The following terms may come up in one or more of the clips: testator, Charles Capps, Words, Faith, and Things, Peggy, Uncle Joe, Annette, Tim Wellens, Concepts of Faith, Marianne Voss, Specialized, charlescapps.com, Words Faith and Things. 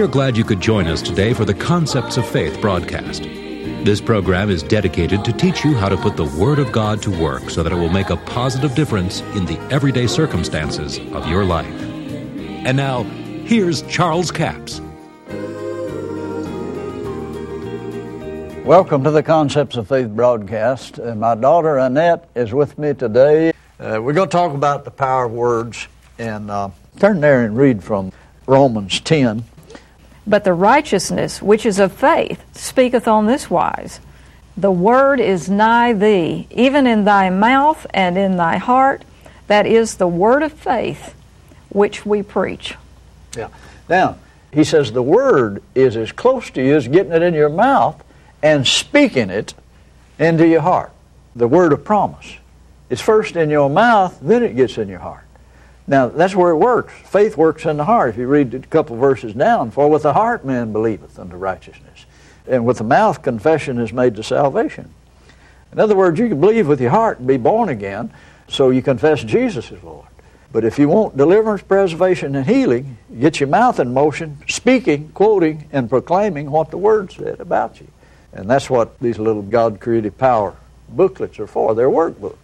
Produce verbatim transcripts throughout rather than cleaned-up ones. We are glad you could join us today for the Concepts of Faith broadcast. This program is dedicated to teach you how to put the Word of God to work so that it will make a positive difference in the everyday circumstances of your life. And now, here's Charles Capps. Welcome to the Concepts of Faith broadcast. Uh, my daughter Annette is with me today. Uh, we're going to talk about the power of words. And uh, turn there and read from Romans ten. But the righteousness which is of faith speaketh on this wise, the word is nigh thee, even in thy mouth and in thy heart, that is the word of faith which we preach. Yeah. Now, he says the word is as close to you as getting it in your mouth and speaking it into your heart. The word of promise. It's first in your mouth, then it gets in your heart. Now, that's where it works. Faith works in the heart. If you read a couple verses down, for with the heart man believeth unto righteousness, and with the mouth confession is made to salvation. In other words, you can believe with your heart and be born again, so you confess Jesus is Lord. But if you want deliverance, preservation, and healing, get your mouth in motion, speaking, quoting, and proclaiming what the Word said about you. And that's what these little God Creative Power booklets are for. They're workbooks.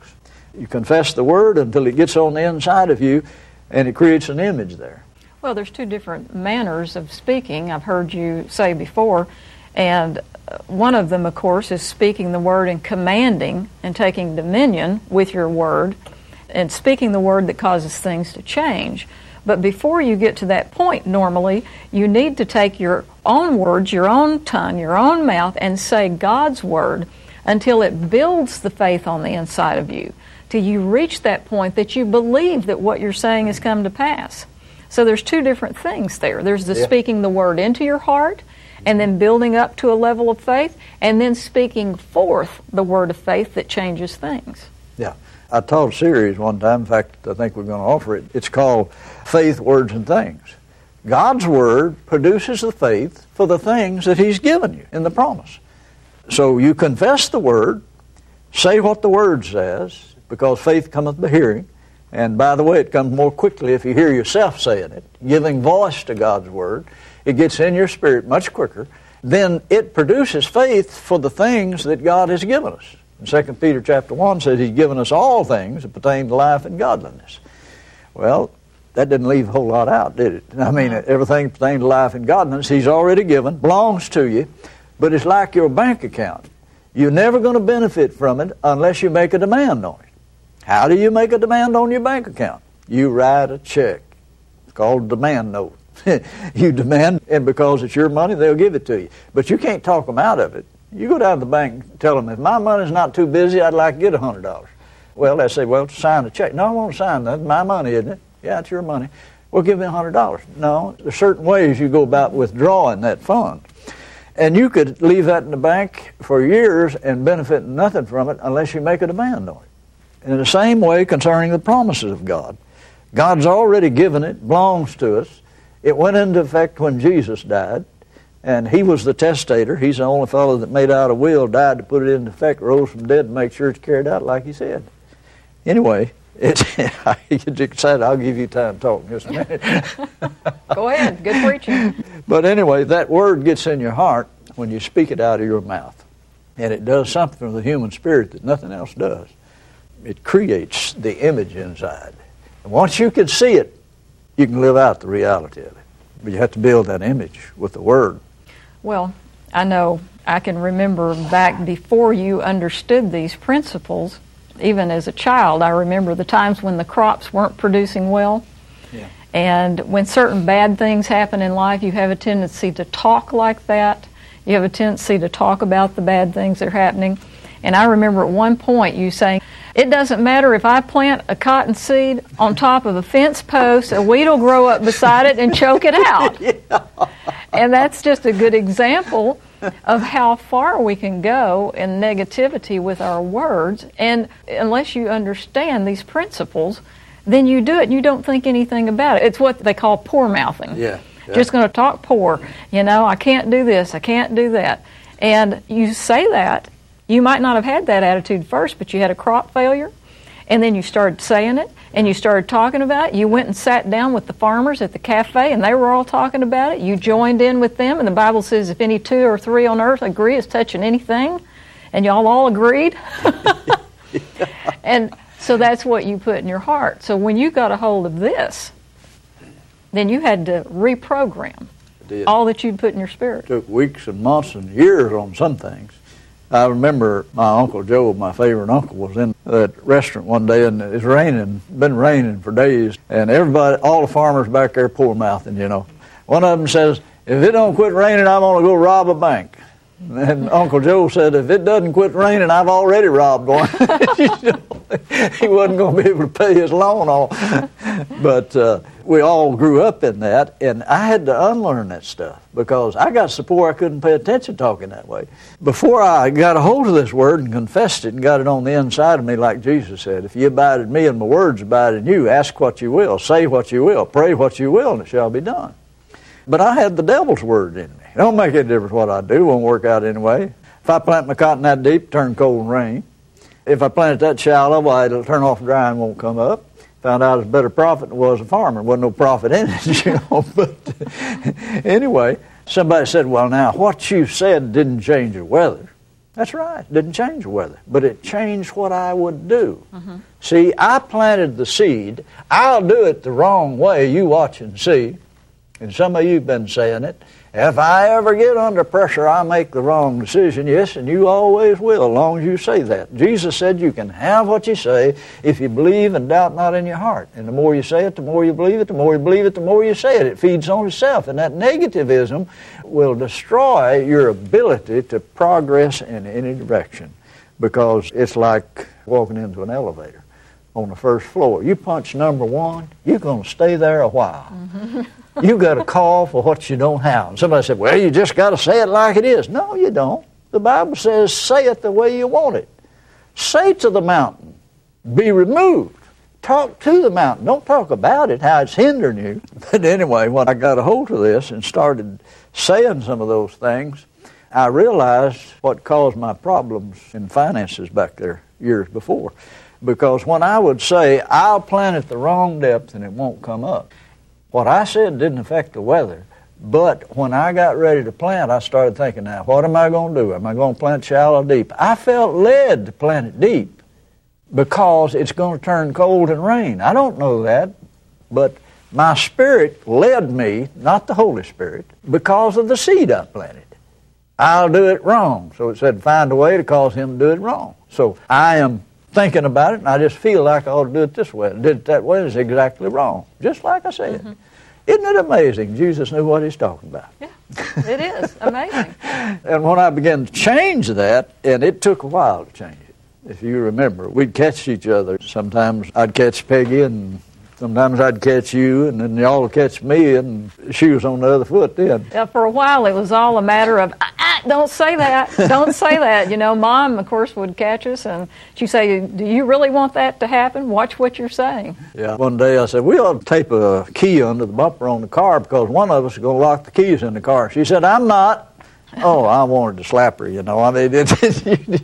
You confess the Word until it gets on the inside of you, and it creates an image there. Well, there's two different manners of speaking I've heard you say before, and one of them, of course, is speaking the Word and commanding and taking dominion with your Word, and speaking the Word that causes things to change. But before you get to that point, normally, you need to take your own words, your own tongue, your own mouth, and say God's Word until it builds the faith on the inside of you, till you reach that point that you believe that what you're saying has come to pass. So there's two different things there. There's the yeah. speaking the Word into your heart, and then building up to a level of faith, and then speaking forth the Word of faith that changes things. Yeah. I taught a series one time. In fact, I think we're going to offer it. It's called Faith, Words, and Things. God's Word produces the faith for the things that He's given you in the promise. So you confess the Word, say what the Word says, because faith cometh by hearing, and by the way, it comes more quickly if you hear yourself saying it, giving voice to God's Word. It gets in your spirit much quicker. Then it produces faith for the things that God has given us. And Second Peter chapter one says He's given us all things that pertain to life and godliness. Well, that didn't leave a whole lot out, did it? I mean, everything pertaining to life and godliness He's already given, belongs to you, but it's like your bank account. You're never going to benefit from it unless you make a demand on it. How do you make a demand on your bank account? You write a check. It's called a demand note. You demand, and because it's your money, they'll give it to you. But you can't talk them out of it. You go down to the bank and tell them, if my money's not too busy, I'd like to get one hundred dollars. Well, they say, well, sign a check. No, I won't sign that. It's my money, isn't it? Yeah, it's your money. Well, give me one hundred dollars. No, there's certain ways you go about withdrawing that fund. And you could leave that in the bank for years and benefit nothing from it unless you make a demand on it. In the same way concerning the promises of God. God's already given it, belongs to us. It went into effect when Jesus died, and He was the testator. He's the only fellow that made out a will, died to put it into effect, rose from the dead to make sure it's carried out like He said. Anyway, it's, I get excited. I'll give you time talking just a minute. Go ahead. Good preaching. But anyway, that word gets in your heart when you speak it out of your mouth, and it does something with the human spirit that nothing else does. It creates the image inside. And once you can see it, you can live out the reality of it. But you have to build that image with the Word. Well, I know I can remember back before you understood these principles, even as a child, I remember the times when the crops weren't producing well. Yeah. And when certain bad things happen in life, you have a tendency to talk like that. You have a tendency to talk about the bad things that are happening. And I remember at one point you saying, it doesn't matter if I plant a cotton seed on top of a fence post, a weed will grow up beside it and choke it out. Yeah. And that's just a good example of how far we can go in negativity with our words. And unless you understand these principles, then you do it and you don't think anything about it. It's what they call poor mouthing. Yeah, yeah. Just going to talk poor. You know, I can't do this, I can't do that. And you say that. You might not have had that attitude first, but you had a crop failure, and then you started saying it, and you started talking about it. You went and sat down with the farmers at the cafe, and they were all talking about it. You joined in with them, and the Bible says if any two or three on earth agree, it's touching anything, and y'all all agreed. And so that's what you put in your heart. So when you got a hold of this, then you had to reprogram all that you'd put in your spirit. It took weeks and months and years on some things. I remember my Uncle Joe, my favorite uncle, was in that restaurant one day, and it's raining, been raining for days, and everybody, all the farmers back there poor-mouthing, you know. One of them says, if it don't quit raining, I'm going to go rob a bank. And Uncle Joe said, if it doesn't quit raining, I've already robbed one. You know, he wasn't going to be able to pay his loan off. But uh, we all grew up in that, and I had to unlearn that stuff because I got so poor I couldn't pay attention talking that way. Before I got a hold of this word and confessed it and got it on the inside of me, like Jesus said, if you abide in me and my words abide in you, ask what you will, say what you will, pray what you will, and it shall be done. But I had the devil's word in me. It don't make any difference what I do. It won't work out anyway. If I plant my cotton that deep, turn cold and rain. If I plant it that shallow, well, it'll turn off dry and won't come up. Found out it's a better prophet than it was a farmer. Wasn't no profit in it, you know. But anyway, somebody said, well, now, what you said didn't change the weather. That's right. Didn't change the weather. But it changed what I would do. Mm-hmm. See, I planted the seed. I'll do it the wrong way. You watch and see. And some of you have been saying it. If I ever get under pressure, I make the wrong decision. Yes, and you always will, as long as you say that. Jesus said you can have what you say if you believe and doubt not in your heart. And the more you say it, the more you believe it, the more you believe it, the more you say it. It feeds on itself. And that negativism will destroy your ability to progress in any direction because it's like walking into an elevator on the first floor. You punch number one, you're going to stay there a while. Mm-hmm. You got to call for what you don't have. And somebody said, well, you just got to say it like it is. No, you don't. The Bible says, say it the way you want it. Say to the mountain, be removed. Talk to the mountain. Don't talk about it, how it's hindering you. But anyway, when I got a hold of this and started saying some of those things, I realized what caused my problems in finances back there years before. Because when I would say, I'll plant it the wrong depth and it won't come up. What I said didn't affect the weather, but when I got ready to plant, I started thinking, now, what am I going to do? Am I going to plant shallow or deep? I felt led to plant it deep because it's going to turn cold and rain. I don't know that, but my spirit led me, not the Holy Spirit, because of the seed I planted. I'll do it wrong. So it said, find a way to cause him to do it wrong. So I am thinking about it, and I just feel like I ought to do it this way. And did it that way is exactly wrong, just like I said. Mm-hmm. Isn't it amazing? Jesus knew what he's talking about. Yeah, it is amazing. And when I began to change that, and it took a while to change it. If you remember, we'd catch each other. Sometimes I'd catch Peggy, and sometimes I'd catch you, and then y'all would catch me, and she was on the other foot then. Yeah, for a while, it was all a matter of, I, I, don't say that, don't say that. You know, Mom, of course, would catch us, and she'd say, do you really want that to happen? Watch what you're saying. Yeah, one day I said, we ought to tape a key under the bumper on the car because one of us is going to lock the keys in the car. She said, I'm not. Oh, I wanted to slap her, you know. I mean, it, it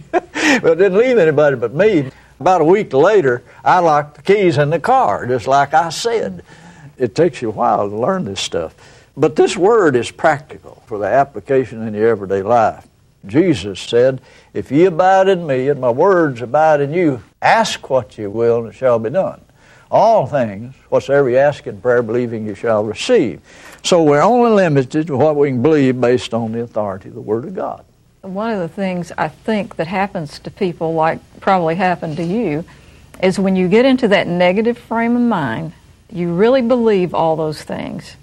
didn't leave anybody but me. About a week later, I locked the keys in the car, just like I said. It takes you a while to learn this stuff. But this word is practical for the application in your everyday life. Jesus said, if ye abide in me and my words abide in you, ask what you will and it shall be done. All things, whatsoever you ask in prayer, believing you shall receive. So we're only limited to what we can believe based on the authority of the Word of God. One of the things I think that happens to people, like probably happened to you, is when you get into that negative frame of mind, you really believe all those things.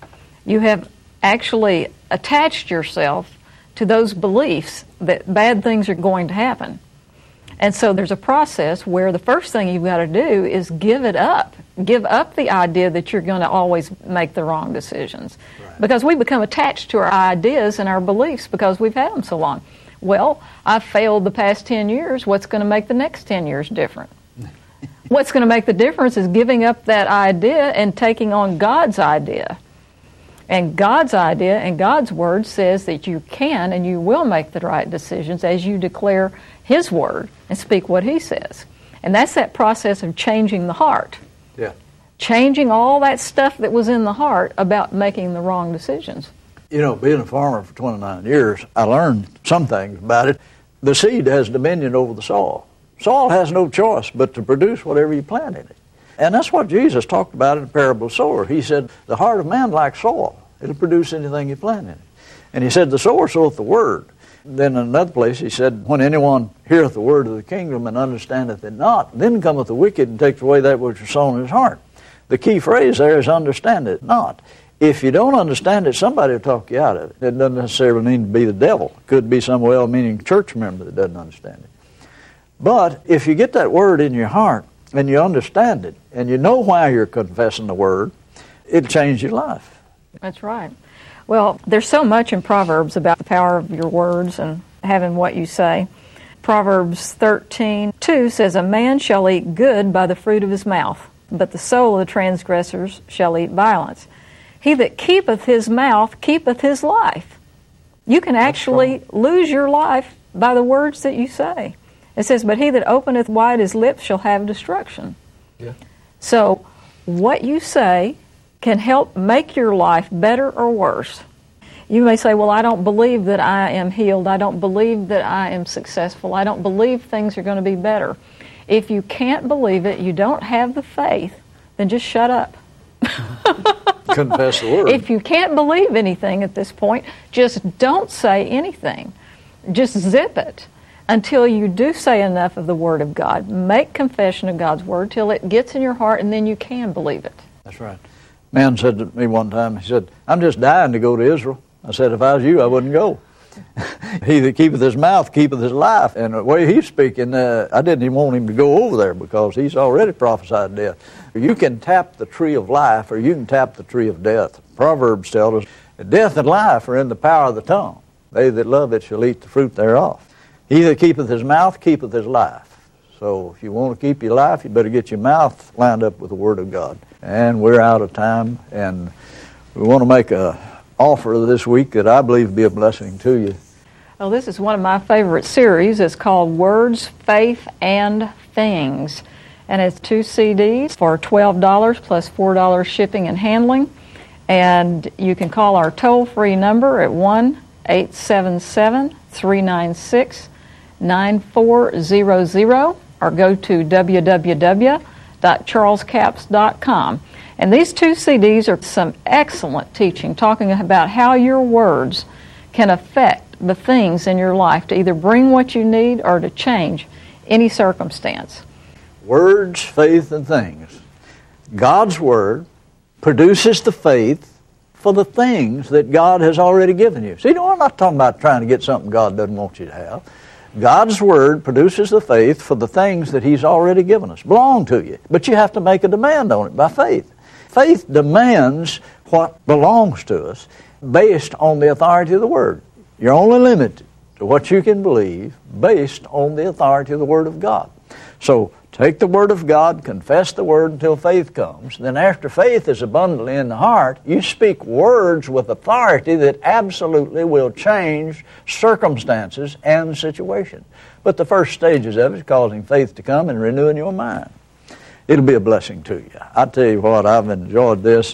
You have actually attached yourself to those beliefs that bad things are going to happen. And so there's a process where the first thing you've got to do is give it up. Give up the idea that you're going to always make the wrong decisions. Right. Because we become attached to our ideas and our beliefs because we've had them so long. Well, I failed the past ten years. What's going to make the next ten years different? What's going to make the difference is giving up that idea and taking on God's idea. And God's idea and God's Word says that you can and you will make the right decisions as you declare His Word and speak what He says. And that's that process of changing the heart. Yeah. Changing all that stuff that was in the heart about making the wrong decisions. You know, being a farmer for twenty-nine years, I learned some things about it. The seed has dominion over the soil. Soil has no choice but to produce whatever you plant in it. And that's what Jesus talked about in the parable of the sower. He said, the heart of man likes soil. It'll produce anything you plant in it. And he said, the sower soweth the word. Then in another place he said, when anyone heareth the word of the kingdom and understandeth it not, then cometh the wicked and takes away that which was sown in his heart. The key phrase there is understand it not. If you don't understand it, somebody will talk you out of it. It doesn't necessarily need to be the devil. It could be some well-meaning church member that doesn't understand it. But if you get that word in your heart and you understand it and you know why you're confessing the word, it'll change your life. That's right. Well, there's so much in Proverbs about the power of your words and having what you say. Proverbs thirteen two says, a man shall eat good by the fruit of his mouth, but the soul of the transgressors shall eat violence. He that keepeth his mouth keepeth his life. You can actually lose your life by the words that you say. It says, but he that openeth wide his lips shall have destruction. Yeah. So what you say can help make your life better or worse. You may say, well, I don't believe that I am healed. I don't believe that I am successful. I don't believe things are going to be better. If you can't believe it, you don't have the faith, then just shut up. Confess the word. If you can't believe anything at this point, just don't say anything. Just zip it until you do say enough of the Word of God. Make confession of God's Word till it gets in your heart, and then you can believe it. That's right. Man said to me one time, he said, I'm just dying to go to Israel. I said, if I was you, I wouldn't go. He that keepeth his mouth keepeth his life. And the way he's speaking, uh, I didn't even want him to go over there because he's already prophesied death. You can tap the tree of life or you can tap the tree of death. Proverbs tells us, death and life are in the power of the tongue. They that love it shall eat the fruit thereof. He that keepeth his mouth keepeth his life. So if you want to keep your life, you better get your mouth lined up with the Word of God. And we're out of time, and we want to make a offer this week that I believe will be a blessing to you. Well, this is one of my favorite series. It's called Words, Faith, and Things. And it's two C Ds for twelve dollars plus four dollars shipping and handling. And you can call our toll-free number at one eight seven seven, three nine six, nine four zero zero or go to w w w dot charles capps dot com. And these two C Ds are some excellent teaching, talking about how your words can affect the things in your life to either bring what you need or to change any circumstance. Words, faith, and things. God's Word produces the faith for the things that God has already given you. See, no, I'm not talking about trying to get something God doesn't want you to have. God's Word produces the faith for the things that He's already given us, belong to you. But you have to make a demand on it by faith. Faith demands what belongs to us based on the authority of the Word. You're only limited to what you can believe based on the authority of the Word of God. So take the Word of God, confess the Word until faith comes. Then after faith is abundantly in the heart, you speak words with authority that absolutely will change circumstances and situations. But the first stages of it is causing faith to come and renewing your mind. It'll be a blessing to you. I tell you what, I've enjoyed this.